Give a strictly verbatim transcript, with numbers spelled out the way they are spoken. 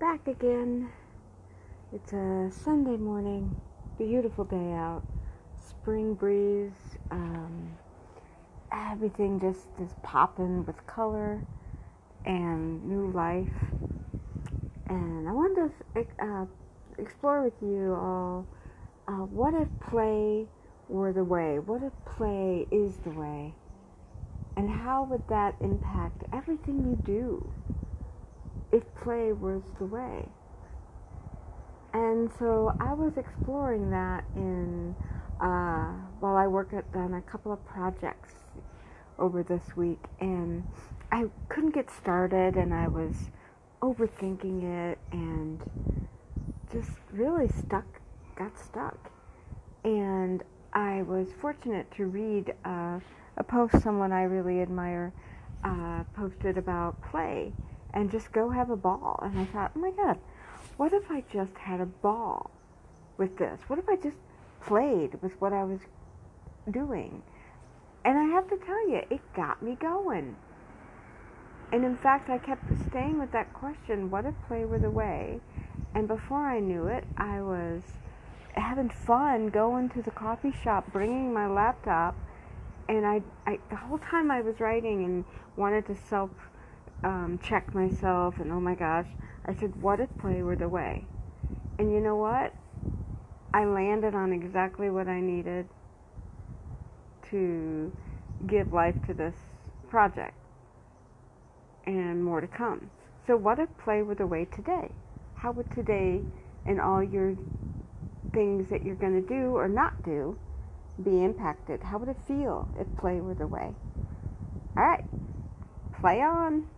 Back again. It's a Sunday morning, beautiful day out, spring breeze, um, everything just is popping with color and new life. And I wanted to uh, explore with you all, uh, what if play were the way? What if play is the way? And how would that impact everything you do? If play was the way. And so I was exploring that in uh, while I worked on a couple of projects over this week, and I couldn't get started, and I was overthinking it, and just really stuck, got stuck. And I was fortunate to read uh, a post someone I really admire uh, posted about play. And just go have a ball. And I thought, oh my God, what if I just had a ball with this? What if I just played with what I was doing? And I have to tell you, it got me going. And in fact, I kept staying with that question, what if play were the way? And before I knew it, I was having fun going to the coffee shop, bringing my laptop. And I, I the whole time I was writing and wanted to self Um, check myself, and oh my gosh, I said, what if play were the way? And you know what? I landed on exactly what I needed to give life to this project, and more to come. So what if play were the way today? How would today and all your things that you're going to do or not do be impacted? How would it feel if play were the way? All right, play on.